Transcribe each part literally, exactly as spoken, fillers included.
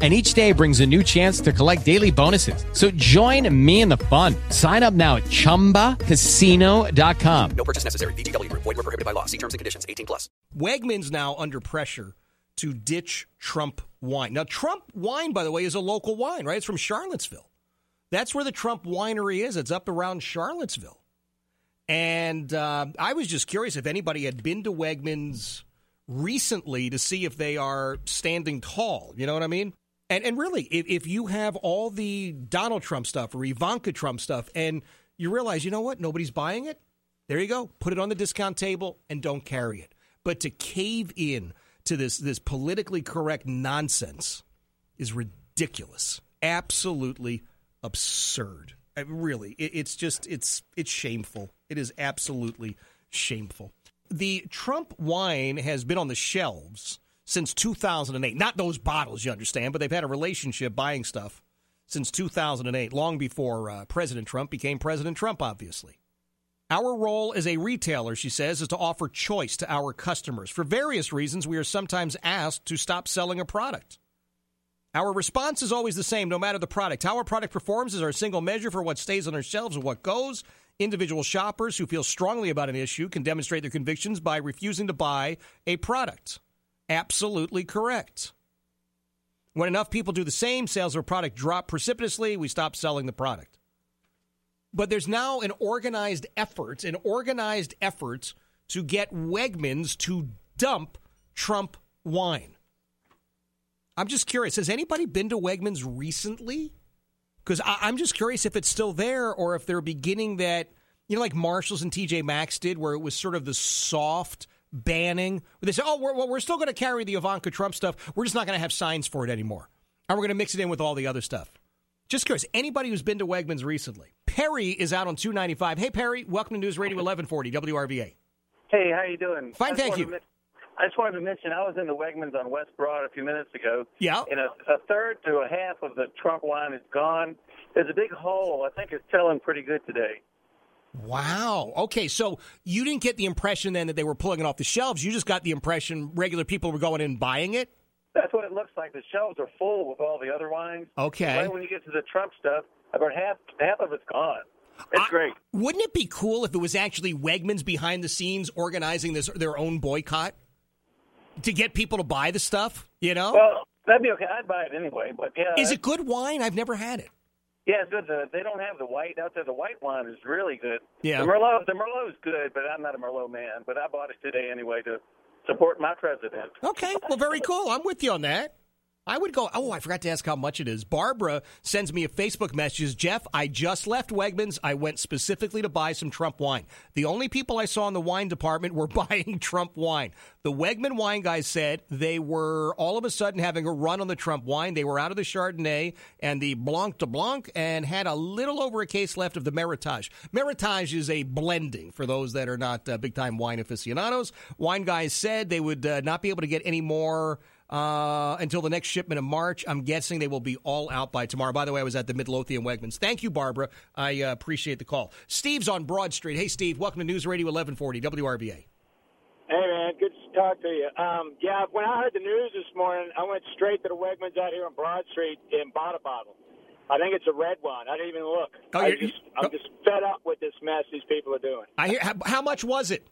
And each day brings a new chance to collect daily bonuses. So join me in the fun. Sign up now at chumba casino dot com. No purchase necessary. V G W Group. Void where prohibited by law. See terms and conditions. eighteen plus. Wegmans now under pressure to ditch Trump wine. Now, Trump wine, by the way, is a local wine, right? It's from Charlottesville. That's where the Trump Winery is. It's up around Charlottesville. And uh, I was just curious if anybody had been to Wegmans recently to see if they are standing tall. You know what I mean? And and really, if, if you have all the Donald Trump stuff or Ivanka Trump stuff and you realize, you know what, nobody's buying it, there you go. Put it on the discount table and don't carry it. But to cave in to this, this politically correct nonsense is ridiculous. Absolutely absurd. I, really, it, it's just, it's it's shameful. It is absolutely shameful. The Trump wine has been on the shelves since two thousand eight. Not those bottles, you understand, but they've had a relationship buying stuff since two thousand eight, long before uh, President Trump became President Trump, obviously. Our role as a retailer, she says, is to offer choice to our customers. For various reasons, we are sometimes asked to stop selling a product. Our response is always the same, no matter the product. How a product performs is our single measure for what stays on our shelves and what goes. Individual shoppers who feel strongly about an issue can demonstrate their convictions by refusing to buy a product. Absolutely correct. When enough people do the same, sales of a product drop precipitously. We stop selling the product. But there's now an organized effort, an organized effort to get Wegmans to dump Trump wine. I'm just curious. Has anybody been to Wegmans recently? Because I- I'm just curious if it's still there or if they're beginning that, you know, like Marshalls and T J Maxx did, where it was sort of the soft banning. They say, oh, we're, well, we're still going to carry the Ivanka Trump stuff. We're just not going to have signs for it anymore. And we're going to mix it in with all the other stuff. Just curious, anybody who's been to Wegmans recently? Perry is out on two ninety-five. Hey, Perry, welcome to News Radio eleven forty, W R V A. Hey, how you doing? Fine, thank you. Miss, I just wanted to mention I was in the Wegmans on West Broad a few minutes ago. Yeah. And a, a third to a half of the Trump wine is gone. There's a big hole. I think it's selling pretty good today. Wow. Okay, so you didn't get the impression then that they were pulling it off the shelves. You just got the impression regular people were going in and buying it? That's what it looks like. The shelves are full with all the other wines. Okay. Right when you get to the Trump stuff, about half half of it's gone. It's I, great. Wouldn't it be cool if it was actually Wegmans behind the scenes organizing this their own boycott to get people to buy the stuff, you know? Well, that'd be okay. I'd buy it anyway. But yeah, is it good wine? I've never had it. Yeah, it's good. The, they don't have the white out there. The white wine is really good. Yeah. The Merlot, the Merlot's good, but I'm not a Merlot man. But I bought it today anyway to support my president. Okay. Well, very cool. I'm with you on that. I would go, oh, I forgot to ask how much it is. Barbara sends me a Facebook message. Jeff, I just left Wegmans. I went specifically to buy some Trump wine. The only people I saw in the wine department were buying Trump wine. The Wegman wine guy said they were all of a sudden having a run on the Trump wine. They were out of the Chardonnay and the Blanc de Blanc and had a little over a case left of the Meritage. Meritage is a blending for those that are not uh, big-time wine aficionados. Wine guys said they would uh, not be able to get any more Uh, until the next shipment in March. I'm guessing they will be all out by tomorrow. By the way, I was at the Midlothian Wegmans. Thank you, Barbara. I uh, appreciate the call. Steve's on Broad Street. Hey, Steve, welcome to News Radio eleven forty, W R V A. Hey, man, good to talk to you. Um, yeah, when I heard the news this morning, I went straight to the Wegmans out here on Broad Street and bought a bottle. I think it's a red one. I didn't even look. Oh, I just, I'm oh. just fed up with this mess these people are doing. I hear. How, how much was it?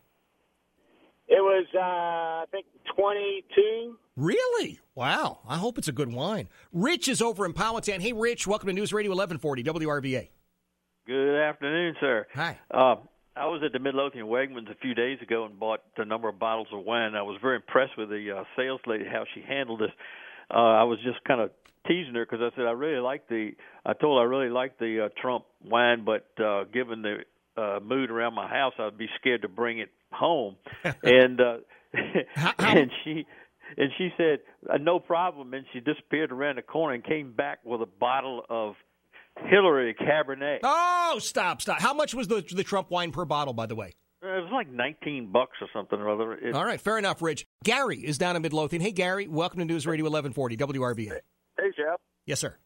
It was, uh, I think, twenty-two. Really? Wow. I hope it's a good wine. Rich is over in Powhatan. Hey, Rich, welcome to News Radio eleven forty, W R V A. Good afternoon, sir. Hi. Uh, I was at the Midlothian Wegmans a few days ago and bought a number of bottles of wine. I was very impressed with the uh, sales lady, how she handled this. Uh, I was just kind of teasing her because I said, I really like the, I told her I really like the uh, Trump wine, but uh, given the uh, mood around my house, I'd be scared to bring it home. and uh, and she and she said uh, no problem, and she disappeared around the corner and came back with a bottle of Hillary Cabernet. Oh, stop, stop. How much was the the Trump wine per bottle, by the way? It was like nineteen bucks or something or other. It, All right, fair enough, Rich. Gary is down in Midlothian. Hey, Gary, welcome to News Radio eleven forty, W R V A. Hey, hey Jeff. Yes, sir.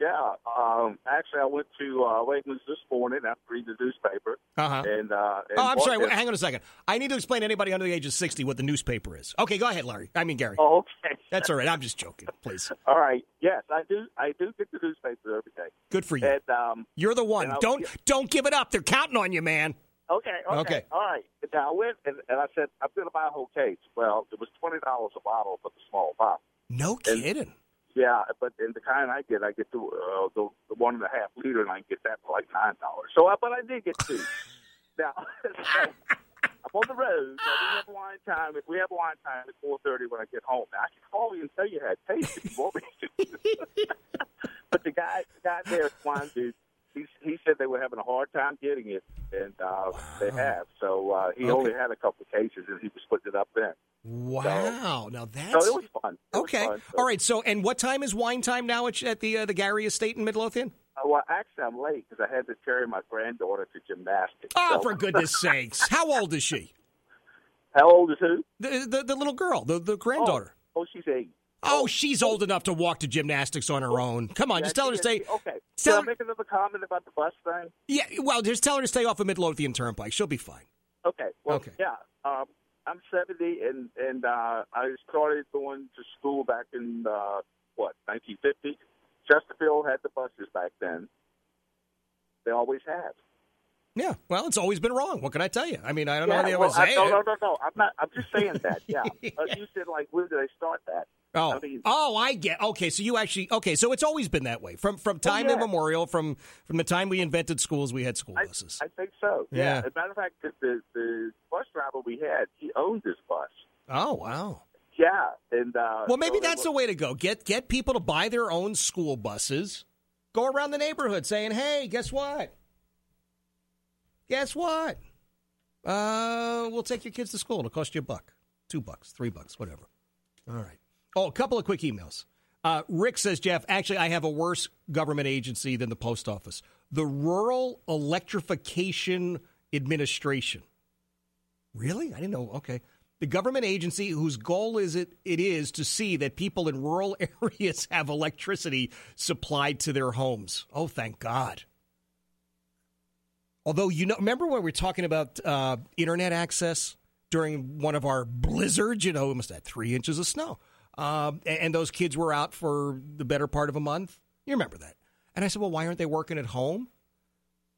Yeah, um, actually, I went to uh, Wegmans this morning. I read the newspaper. Uh-huh. And, uh, and oh, I'm sorry. Wait, hang on a second. I need to explain to anybody under the age of sixty what the newspaper is. Okay, go ahead, Larry. I mean, Gary. Oh, okay. That's all right. I'm just joking. Please. All right. Yes, I do. I do get the newspaper every day. Good for you. And, um, you're the one. I, don't yeah. don't give it up. They're counting on you, man. Okay, okay. Okay. All right. Now I went and, and I said I'm going to buy a whole case. Well, it was twenty dollars a bottle for the small bottle. No kidding. And, yeah, but in the kind I get, I get the, uh, the the one and a half liter, and I get that for like nine dollars. So, I, but I did get two. Now so I'm on the road. So we have wine time. If we have wine time at four thirty when I get home, now I can call you and tell you how it tastes if you want me to. But the guy, the guy there, wine dude, he he said they were having a hard time getting it, and uh, wow. they have. So uh, he okay. only had a couple of cases, and he was putting it up then. Wow! So, now that's so it was fun. It okay, was fun, so. All right. So, and what time is wine time now at, at the uh, the Gary Estate in Midlothian? Uh, well, actually, I'm late because I had to carry my granddaughter to gymnastics. Oh, so. For goodness sakes! How old is she? How old is who? The the, the little girl, the the granddaughter. Oh, oh she's eight. Oh, she's old enough to walk to gymnastics on her own. Come on, yeah, just tell her to stay. Okay. Can I make another comment about the bus thing? Yeah, well, just tell her to stay off the Midlothian Turnpike. She'll be fine. Okay. Well, okay. Yeah. Um, I'm seventy, and and uh, I started going to school back in uh, what nineteen fifty. Chesterfield had the buses back then. They always have. Yeah, well, it's always been wrong. What can I tell you? I mean, I don't yeah, know how they always well, say I, no, it. No, no, no. I'm not. I'm just saying that. Yeah. yeah. Uh, you said like, when did they start that? Oh, I mean, oh, I get. Okay, so you actually. Okay, so it's always been that way from from time oh, yeah. immemorial. From from the time we invented schools, we had school buses. I, I think so. Yeah. yeah. As a matter of fact, the, the the bus driver we had, he owned this bus. Oh wow. Yeah, and uh, well, maybe so that's was, the way to go. Get get people to buy their own school buses. Go around the neighborhood saying, "Hey, guess what? Guess what? Uh, we'll take your kids to school. It'll cost you a buck, two bucks, three bucks, whatever." All right. Oh, a couple of quick emails. Uh, Rick says, Jeff, actually, I have a worse government agency than the post office. The Rural Electrification Administration. Really? I didn't know. Okay. The government agency whose goal is it, it is to see that people in rural areas have electricity supplied to their homes. Oh, thank God. Although, you know, remember when we were talking about uh, Internet access during one of our blizzards? You know, we must have had three inches of snow. Um, and those kids were out for the better part of a month. You remember that. And I said, well, why aren't they working at home?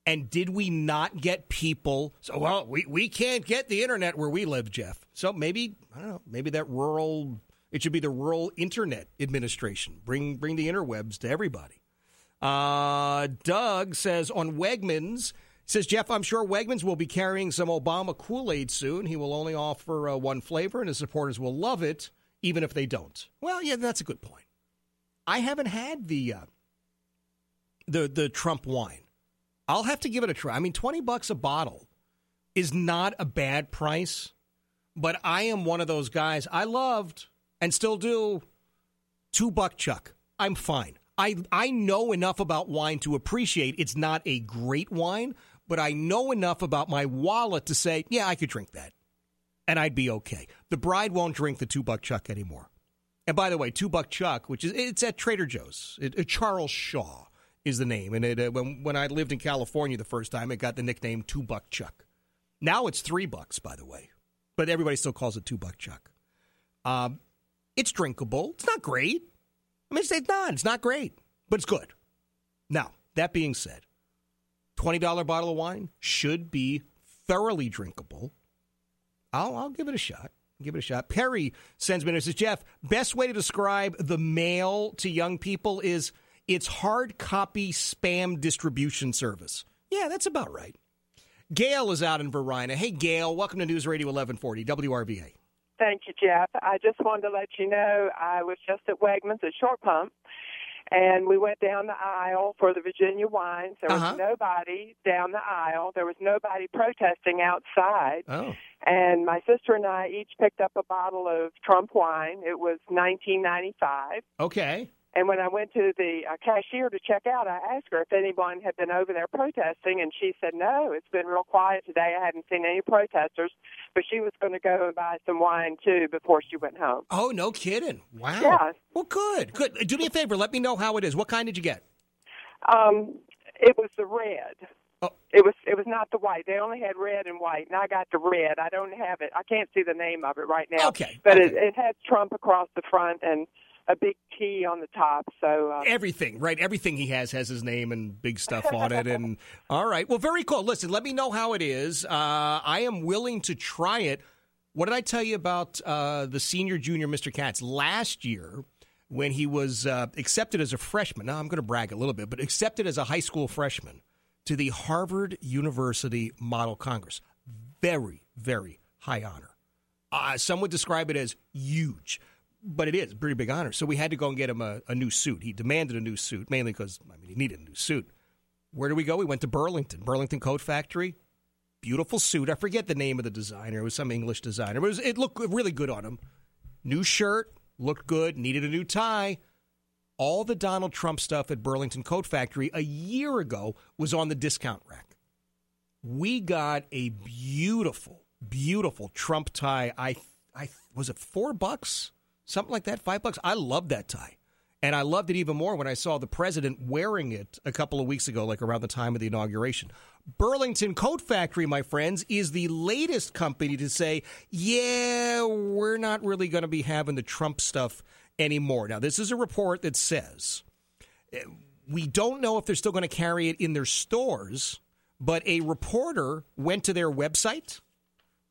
And did we not get people? So, well, we, we can't get the Internet where we live, Jeff. So maybe, I don't know, maybe that rural, it should be the Rural Internet Administration. Bring bring the interwebs to everybody. Uh, Doug says on Wegmans, says, Jeff, I'm sure Wegmans will be carrying some Obama Kool-Aid soon. He will only offer uh, one flavor and his supporters will love it. Even if they don't. Well, yeah, that's a good point. I haven't had the uh, the the Trump wine. I'll have to give it a try. I mean, twenty bucks a bottle is not a bad price, but I am one of those guys. I loved and still do Two Buck Chuck. I'm fine. I I know enough about wine to appreciate it's not a great wine, but I know enough about my wallet to say, yeah, I could drink that. And I'd be okay. The bride won't drink the Two Buck Chuck anymore. And by the way, Two Buck Chuck, which is it's at Trader Joe's. It, it, Charles Shaw is the name. And it, uh, when when I lived in California the first time, it got the nickname Two Buck Chuck. Now it's three bucks, by the way, but everybody still calls it Two Buck Chuck. Um, it's drinkable. It's not great. I mean, it's not. It's not great, but it's good. Now that being said, twenty dollar bottle of wine should be thoroughly drinkable. I'll, I'll give it a shot. Give it a shot. Perry sends me and says, Jeff, best way to describe the mail to young people is it's hard copy spam distribution service. Yeah, that's about right. Gail is out in Verina. Hey, Gail, welcome to News Radio eleven forty, W R V A. Thank you, Jeff. I just wanted to let you know I was just at Wegmans at Short Pump, and we went down the aisle for the Virginia wines. There was uh-huh. nobody down the aisle. There was nobody protesting outside. Oh. And my sister and I each picked up a bottle of Trump wine. It was nineteen ninety-five. Okay. And when I went to the uh, cashier to check out, I asked her if anyone had been over there protesting, and she said, no, it's been real quiet today. I haven't seen any protesters, but she was going to go and buy some wine, too, before she went home. Oh, no kidding. Wow. Yeah. Well, good, good. Do me a favor. Let me know how it is. What kind did you get? Um, it was the red. Oh. It was it was not the white. They only had red and white, and I got the red. I don't have it. I can't see the name of it right now. Okay. But okay. It, it had Trump across the front and a big T on the top. So uh, everything, right? Everything he has has his name and big stuff on it. And all right. Well, very cool. Listen, let me know how it is. Uh, I am willing to try it. What did I tell you about uh, the senior junior Mister Katz last year when he was uh, accepted as a freshman? Now, I'm going to brag a little bit, but accepted as a high school freshman to the Harvard University Model Congress. Very, very high honor. Uh, some would describe it as huge. But it is a pretty big honor. So we had to go and get him a, a new suit. He demanded a new suit, mainly because, I mean, he needed a new suit. Where did we go? We went to Burlington. Burlington Coat Factory. Beautiful suit. I forget the name of the designer. It was some English designer. But it, was, it looked really good on him. New shirt. Looked good. Needed a new tie. All the Donald Trump stuff at Burlington Coat Factory a year ago was on the discount rack. We got a beautiful, beautiful Trump tie. I, I was it four bucks? Something like that, five bucks. I love that tie. And I loved it even more when I saw the president wearing it a couple of weeks ago, like around the time of the inauguration. Burlington Coat Factory, my friends, is the latest company to say, yeah, we're not really going to be having the Trump stuff anymore. Now, this is a report that says we don't know if they're still going to carry it in their stores, but a reporter went to their website.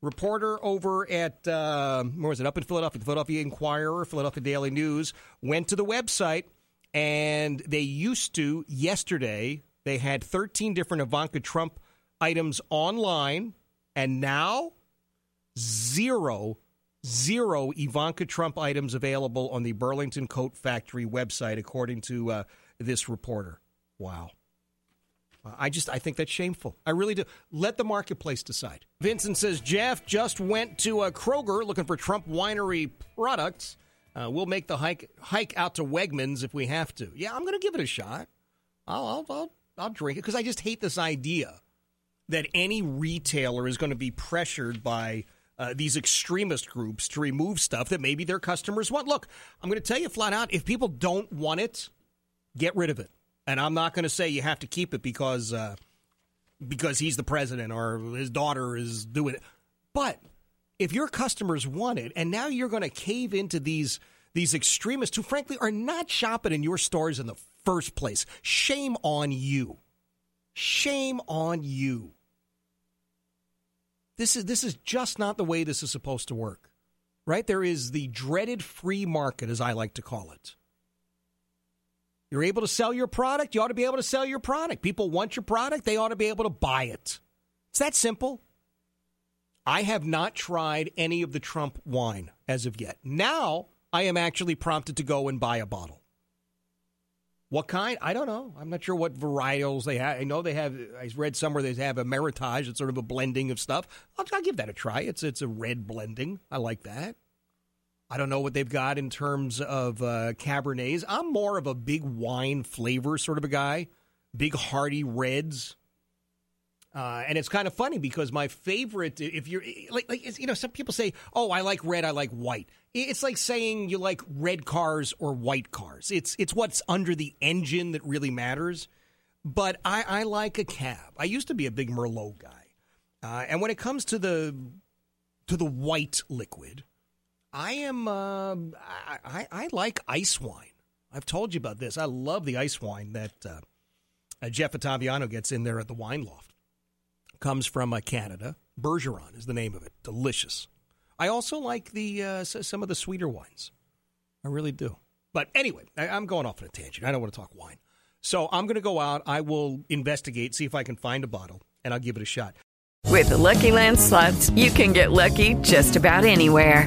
Reporter over at, uh, where was it, up in Philadelphia, the Philadelphia Inquirer, Philadelphia Daily News, went to the website, and they used to, yesterday, they had thirteen different Ivanka Trump items online, and now zero, zero Ivanka Trump items available on the Burlington Coat Factory website, according to uh, this reporter. Wow. I just, I think that's shameful. I really do. Let the marketplace decide. Vincent says, Jeff just went to a Kroger looking for Trump Winery products. Uh, we'll make the hike hike out to Wegmans if we have to. Yeah, I'm going to give it a shot. I'll, I'll, I'll, I'll drink it because I just hate this idea that any retailer is going to be pressured by uh, these extremist groups to remove stuff that maybe their customers want. Look, I'm going to tell you flat out, if people don't want it, get rid of it. And I'm not going to say you have to keep it because uh, because he's the president or his daughter is doing it. But if your customers want it, and now you're going to cave into these these extremists who, frankly, are not shopping in your stores in the first place, shame on you. Shame on you. This is this is just not the way this is supposed to work, right? There is the dreaded free market, as I like to call it. You're able to sell your product, you ought to be able to sell your product. People want your product, they ought to be able to buy it. It's that simple. I have not tried any of the Trump wine as of yet. Now, I am actually prompted to go and buy a bottle. What kind? I don't know. I'm not sure what varietals they have. I know they have, I read somewhere they have a Meritage. It's sort of a blending of stuff. I'll, I'll give that a try. It's, it's a red blending. I like that. I don't know what they've got in terms of uh, Cabernets. I'm more of a big wine flavor sort of a guy, big hearty reds. Uh, and it's kind of funny because my favorite, if you're like, like, you know, some people say, oh, I like red, I like white. It's like saying you like red cars or white cars. It's it's what's under the engine that really matters. But I, I like a cab. I used to be a big Merlot guy. Uh, and when it comes to the to the white liquid, I am, uh, I, I, I like ice wine. I've told you about this. I love the ice wine that uh, uh, Jeff Attabiano gets in there at the Wine Loft. Comes from uh, Canada. Bergeron is the name of it. Delicious. I also like the uh, some of the sweeter wines. I really do. But anyway, I, I'm going off on a tangent. I don't want to talk wine. So I'm going to go out. I will investigate, see if I can find a bottle, and I'll give it a shot. With the Lucky Land Slots, you can get lucky just about anywhere.